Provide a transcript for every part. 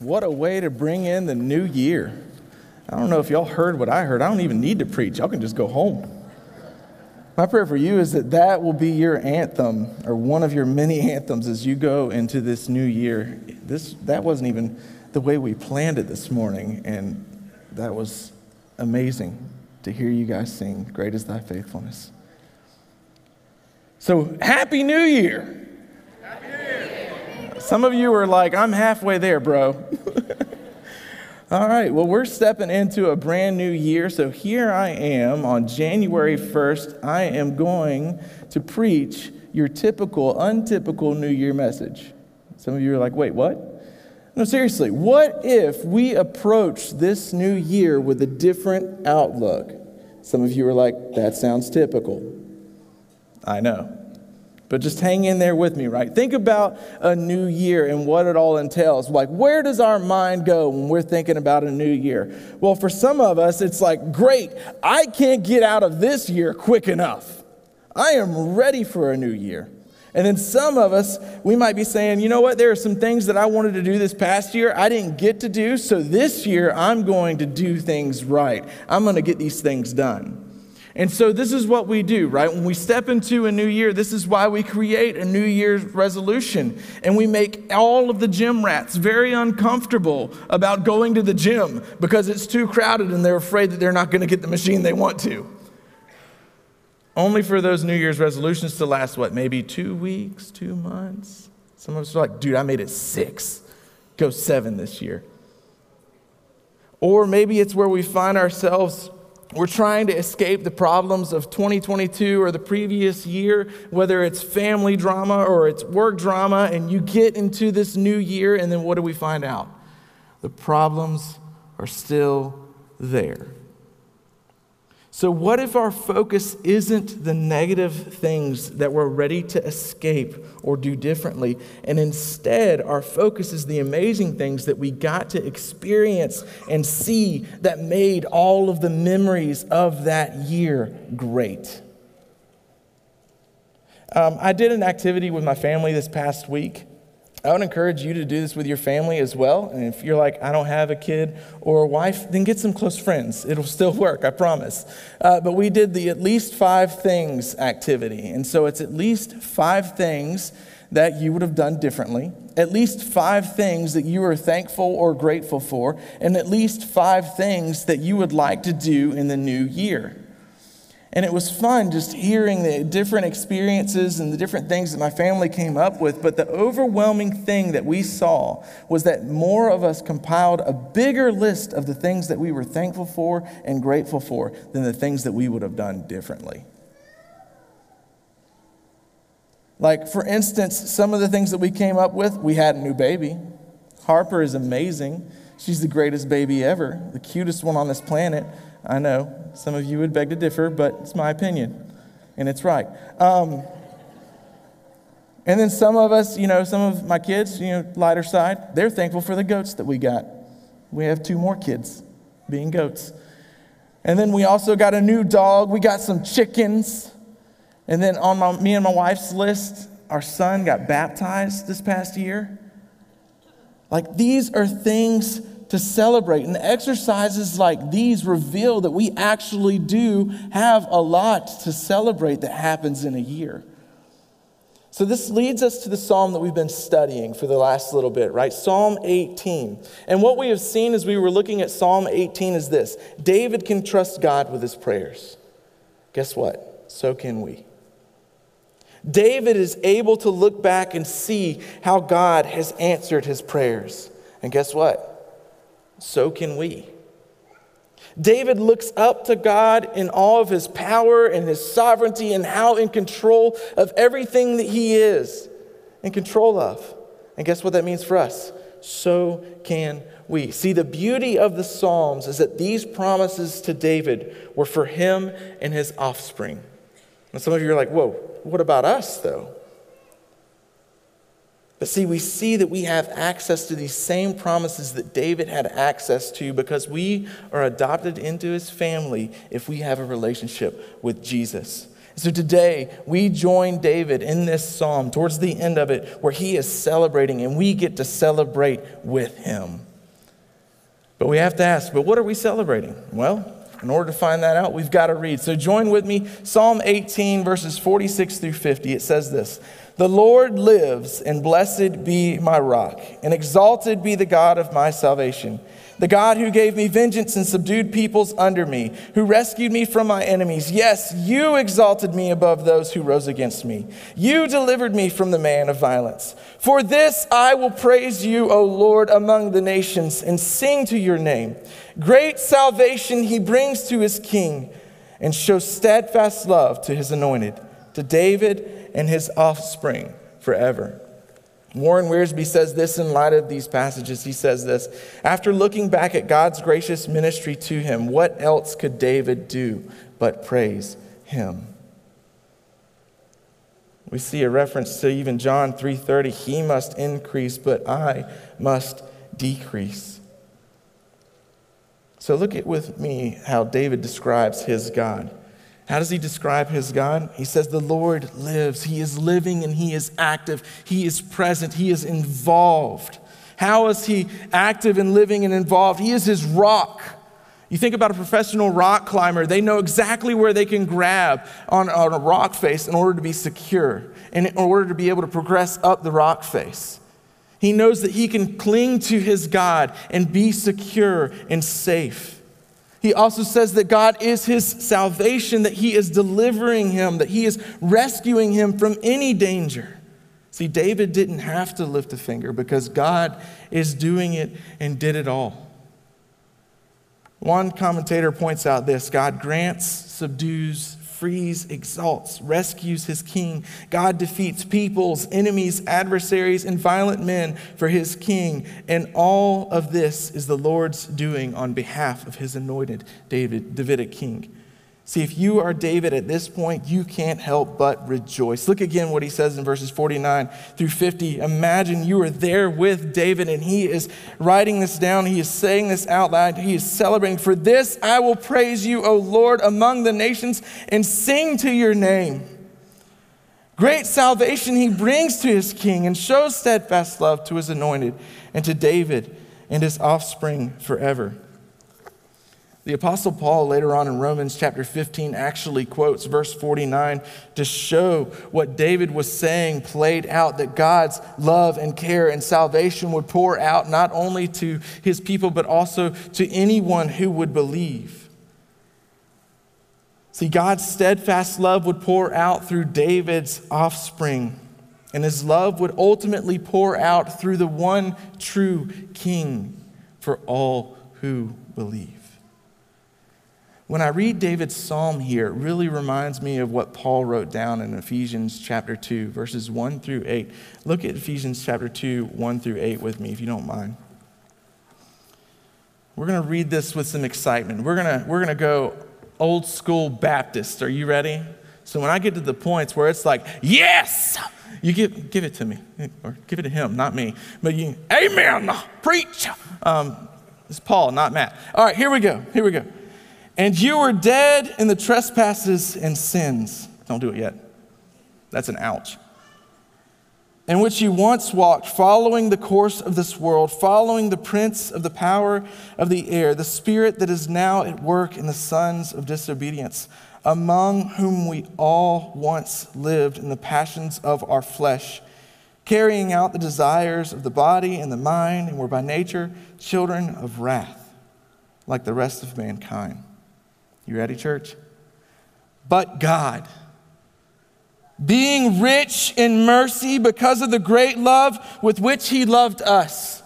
What a way to bring in the new year. I don't know if y'all heard what I heard. I don't even need to preach. Y'all can just go home. My prayer for you is that that will be your anthem, or one of your many anthems, as you go into this new year. That wasn't even the way we planned it this morning, and that was amazing to hear you guys sing, Great is Thy Faithfulness. So, Happy New Year! Happy New Year! Some of you are like, I'm halfway there, bro. All right, well, we're stepping into a brand new year. So here I am on January 1st. I am going to preach your typical, untypical New Year message. Some of you are like, wait, what? No, seriously, what if we approach this new year with a different outlook? Some of you are like, that sounds typical. I know. But just hang in there with me, right? Think about a new year and what it all entails. Like, where does our mind go when we're thinking about a new year? Well, for some of us, it's like, great, I can't get out of this year quick enough. I am ready for a new year. And then some of us, we might be saying, you know what, there are some things that I wanted to do this past year I didn't get to do, so this year I'm going to do things right. I'm going to get these things done. And so this is what we do, right? When we step into a new year, this is why we create a New Year's resolution. And we make all of the gym rats very uncomfortable about going to the gym because it's too crowded and they're afraid that they're not going to get the machine they want to. Only for those New Year's resolutions to last, what, maybe 2 weeks, 2 months? Some of us are like, dude, I made it 6. Go 7 this year. Or maybe it's where we find ourselves. We're trying to escape the problems of 2022 or the previous year, whether it's family drama or it's work drama, and you get into this new year, and then what do we find out? The problems are still there. So what if our focus isn't the negative things that we're ready to escape or do differently, and instead our focus is the amazing things that we got to experience and see that made all of the memories of that year great? I did an activity with my family this past week. I would encourage you to do this with your family as well. And if you're like, I don't have a kid or a wife, then get some close friends. It'll still work, I promise. But we did the at least 5 things activity. And so it's at least 5 things that you would have done differently, at least 5 things that you are thankful or grateful for, and at least 5 things that you would like to do in the new year. And it was fun just hearing the different experiences and the different things that my family came up with. But the overwhelming thing that we saw was that more of us compiled a bigger list of the things that we were thankful for and grateful for than the things that we would have done differently. Like, for instance, some of the things that we came up with, we had a new baby. Harper is amazing. She's the greatest baby ever, the cutest one on this planet. I know, some of you would beg to differ, but it's my opinion, and it's right. And then some of us, some of my kids, lighter side, they're thankful for the goats that we got. We have 2 more kids being goats. And then we also got a new dog. We got some chickens. And then on me and my wife's list, our son got baptized this past year. Like, these are things to celebrate. And exercises like these reveal that we actually do have a lot to celebrate that happens in a year. So this leads us to the psalm that we've been studying for the last little bit, right? Psalm 18. And what we have seen as we were looking at Psalm 18 is this: David can trust God with his prayers. Guess what? So can we. David is able to look back and see how God has answered his prayers. And guess what? So can we. David looks up to God in all of his power and his sovereignty and how in control of everything that he is in control of. And guess what that means for us? So can we. See, the beauty of the Psalms is that these promises to David were for him and his offspring. And some of you are like, whoa, what about us though? But see, we see that we have access to these same promises that David had access to because we are adopted into his family if we have a relationship with Jesus. So today, we join David in this psalm towards the end of it where he is celebrating, and we get to celebrate with him. But we have to ask, but what are we celebrating? Well, in order to find that out, we've got to read. So join with me, Psalm 18, verses 46 through 50. It says this: "The Lord lives, and blessed be my rock, and exalted be the God of my salvation. The God who gave me vengeance and subdued peoples under me, who rescued me from my enemies. Yes, you exalted me above those who rose against me. You delivered me from the man of violence. For this I will praise you, O Lord, among the nations, and sing to your name. Great salvation he brings to his king, and shows steadfast love to his anointed, to David and his offspring forever." Warren Wiersbe says this in light of these passages. He says this: "After looking back at God's gracious ministry to him, what else could David do but praise him?" We see a reference to even John 3:30, "He must increase, but I must decrease." So look at with me how David describes his God. How does he describe his God? He says, "The Lord lives." He is living and he is active. He is present. He is involved. How is he active and living and involved? He is his rock. You think about a professional rock climber. They know exactly where they can grab on a rock face in order to be secure and in order to be able to progress up the rock face. He knows that he can cling to his God and be secure and safe. He also says that God is his salvation, that he is delivering him, that he is rescuing him from any danger. See, David didn't have to lift a finger because God is doing it and did it all. One commentator points out this: God grants, subdues, frees, exalts, rescues his king. God defeats peoples, enemies, adversaries, and violent men for his king. And all of this is the Lord's doing on behalf of his anointed Davidic king. See, if you are David at this point, you can't help but rejoice. Look again what he says in verses 49 through 50. Imagine you are there with David and he is writing this down. He is saying this out loud. He is celebrating. "For this I will praise you, O Lord, among the nations, and sing to your name. Great salvation he brings to his king, and shows steadfast love to his anointed, and to David and his offspring forever." The Apostle Paul later on in Romans chapter 15 actually quotes verse 49 to show what David was saying played out, that God's love and care and salvation would pour out not only to his people but also to anyone who would believe. See, God's steadfast love would pour out through David's offspring, and his love would ultimately pour out through the one true king for all who believe. When I read David's psalm here, it really reminds me of what Paul wrote down in Ephesians chapter 2, verses 1 through 8. Look at Ephesians chapter 2, 1 through 8 with me, if you don't mind. We're going to read this with some excitement. We're going to go old school Baptist. Are you ready? So when I get to the points where it's like, yes, you give it to me, or give it to him, not me. But you, amen, preach. It's Paul, not Matt. All right, here we go. "And you were dead in the trespasses and sins." Don't do it yet. That's an ouch. "In which you once walked, following the course of this world, following the prince of the power of the air, the spirit that is now at work in the sons of disobedience, among whom we all once lived in the passions of our flesh, carrying out the desires of the body and the mind, and were by nature children of wrath, like the rest of mankind." You ready, church? "But God, being rich in mercy because of the great love with which he loved us,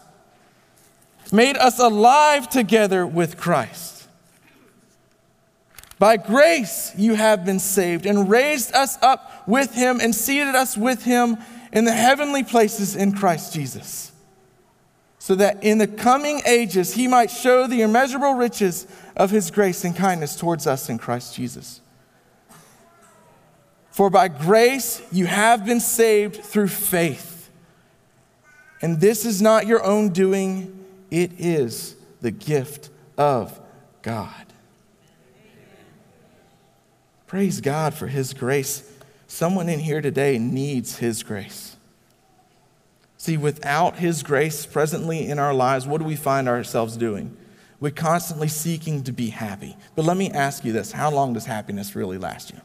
made us alive together with Christ. By grace you have been saved, and raised us up with him and seated us with him in the heavenly places in Christ Jesus, so that in the coming ages he might show the immeasurable riches of his grace and kindness towards us in Christ Jesus. For by grace you have been saved through faith. And this is not your own doing, it is the gift of God." Amen. Praise God for his grace. Someone in here today needs his grace. See, without his grace presently in our lives, what do we find ourselves doing? We're constantly seeking to be happy. But let me ask you this, how long does happiness really last you?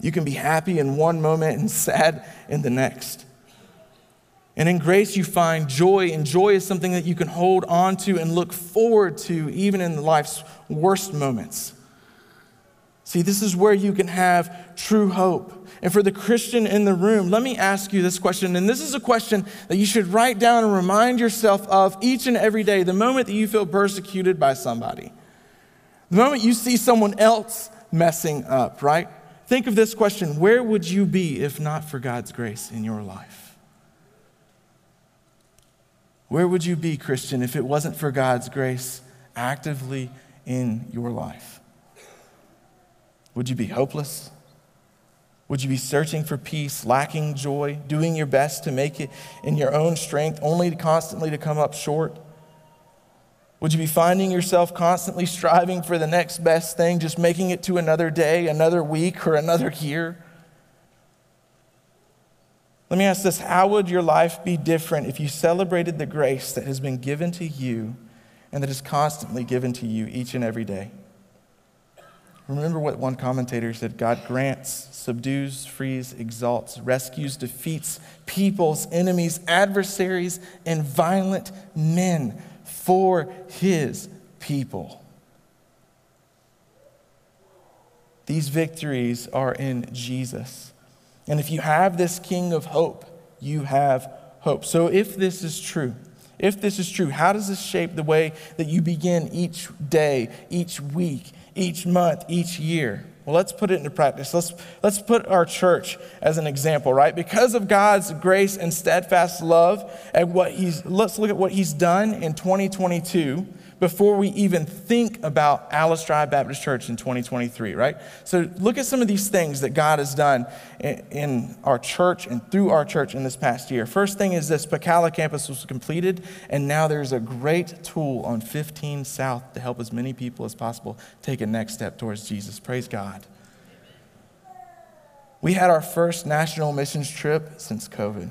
You can be happy in one moment and sad in the next. And in grace you find joy, and joy is something that you can hold on to and look forward to even in life's worst moments. See, this is where you can have true hope. And for the Christian in the room, let me ask you this question, and this is a question that you should write down and remind yourself of each and every day, the moment that you feel persecuted by somebody, the moment you see someone else messing up, right? Think of this question, where would you be if not for God's grace in your life? Where would you be, Christian, if it wasn't for God's grace actively in your life? Would you be hopeless? Would you be searching for peace, lacking joy, doing your best to make it in your own strength, only to constantly to come up short? Would you be finding yourself constantly striving for the next best thing, just making it to another day, another week, or another year? Let me ask this, how would your life be different if you celebrated the grace that has been given to you and that is constantly given to you each and every day? Remember what one commentator said, God grants, subdues, frees, exalts, rescues, defeats, peoples, enemies, adversaries, and violent men for his people. These victories are in Jesus. And if you have this King of hope, you have hope. So if this is true, how does this shape the way that you begin each day, each week, each month, each year? Well, let's put it into practice. Let's put our church as an example, right? Because of God's grace and steadfast love, and let's look at what he's done in 2022 before we even think about Alice Drive Baptist Church in 2023, right? So look at some of these things that God has done in our church and through our church in this past year. First thing is this, Pakala campus was completed, and now there's a great tool on 15 South to help as many people as possible take a next step towards Jesus. Praise God. We had our first national missions trip since COVID.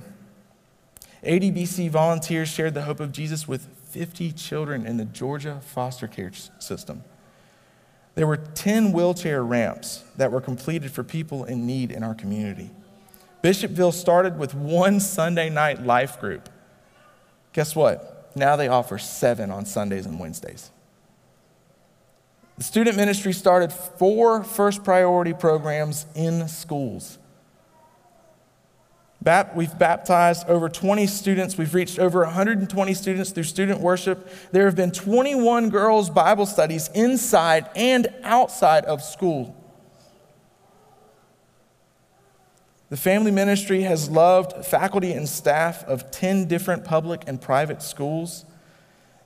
ADBC volunteers shared the hope of Jesus with 50 children in the Georgia foster care system. There were 10 wheelchair ramps that were completed for people in need in our community. Bishopville started with one Sunday night life group. Guess what? Now they offer 7 on Sundays and Wednesdays. The student ministry started 4 first priority programs in schools. We've baptized over 20 students. We've reached over 120 students through student worship. There have been 21 girls' Bible studies inside and outside of school. The family ministry has loved faculty and staff of 10 different public and private schools.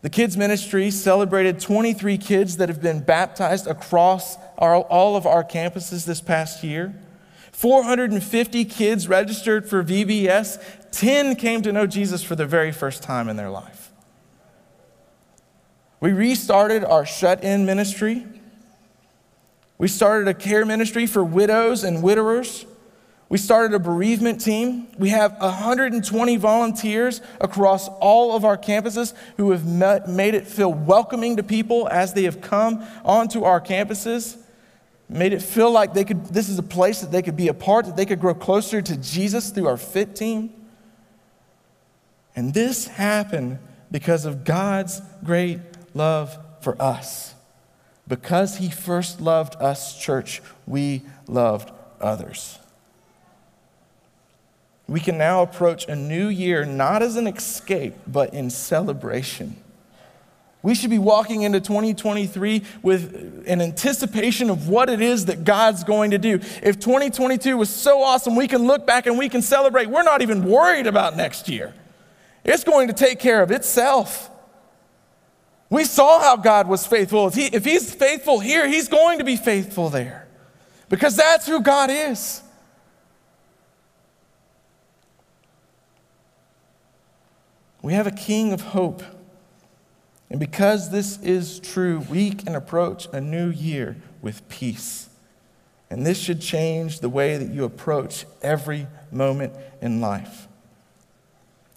The kids ministry celebrated 23 kids that have been baptized across all of our campuses this past year. 450 kids registered for VBS. 10 came to know Jesus for the very first time in their life. We restarted our shut-in ministry. We started a care ministry for widows and widowers. We started a bereavement team. We have 120 volunteers across all of our campuses who have made it feel welcoming to people as they have come onto our campuses. Made it feel like this is a place that they could be a part, that they could grow closer to Jesus through our fit team. And this happened because of God's great love for us. Because he first loved us, church, we loved others. We can now approach a new year not as an escape, but in celebration. We should be walking into 2023 with an anticipation of what it is that God's going to do. If 2022 was so awesome, we can look back and we can celebrate. We're not even worried about next year. It's going to take care of itself. We saw how God was faithful. If he's faithful here, he's going to be faithful there, because that's who God is. We have a King of hope. And because this is true, we can approach a new year with peace. And this should change the way that you approach every moment in life.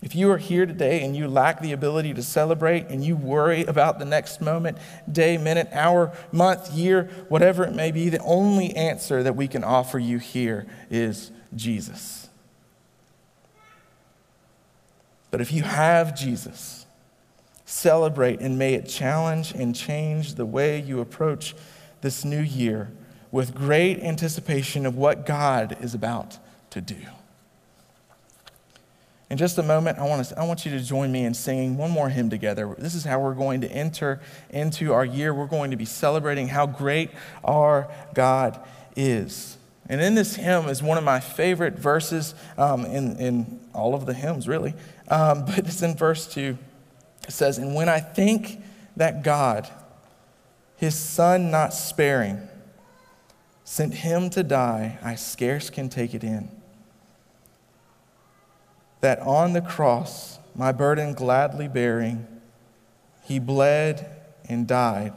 If you are here today and you lack the ability to celebrate and you worry about the next moment, day, minute, hour, month, year, whatever it may be, the only answer that we can offer you here is Jesus. But if you have Jesus, celebrate, and may it challenge and change the way you approach this new year with great anticipation of what God is about to do. In just a moment, I want you to join me in singing one more hymn together. This is how we're going to enter into our year. We're going to be celebrating how great our God is. And in this hymn is one of my favorite verses in all of the hymns, really. But it's in verse 2. It says, "And when I think that God, his son not sparing, sent him to die, I scarce can take it in. That on the cross, my burden gladly bearing, he bled and died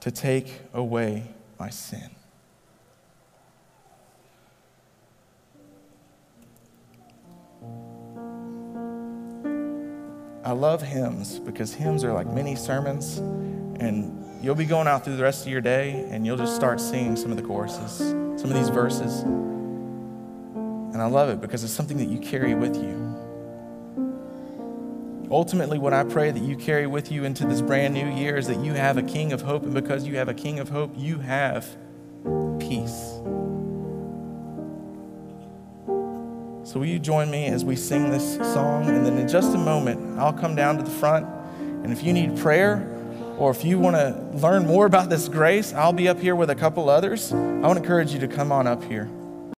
to take away my sin." I love hymns because hymns are like mini sermons, and you'll be going out through the rest of your day and you'll just start singing some of the choruses, some of these verses. And I love it because it's something that you carry with you. Ultimately, what I pray that you carry with you into this brand new year is that you have a King of Hope, and because you have a King of Hope, you have peace. So will you join me as we sing this song? And then in just a moment, I'll come down to the front, and if you need prayer, or if you want to learn more about this grace, I'll be up here with a couple others. I would encourage you to come on up here.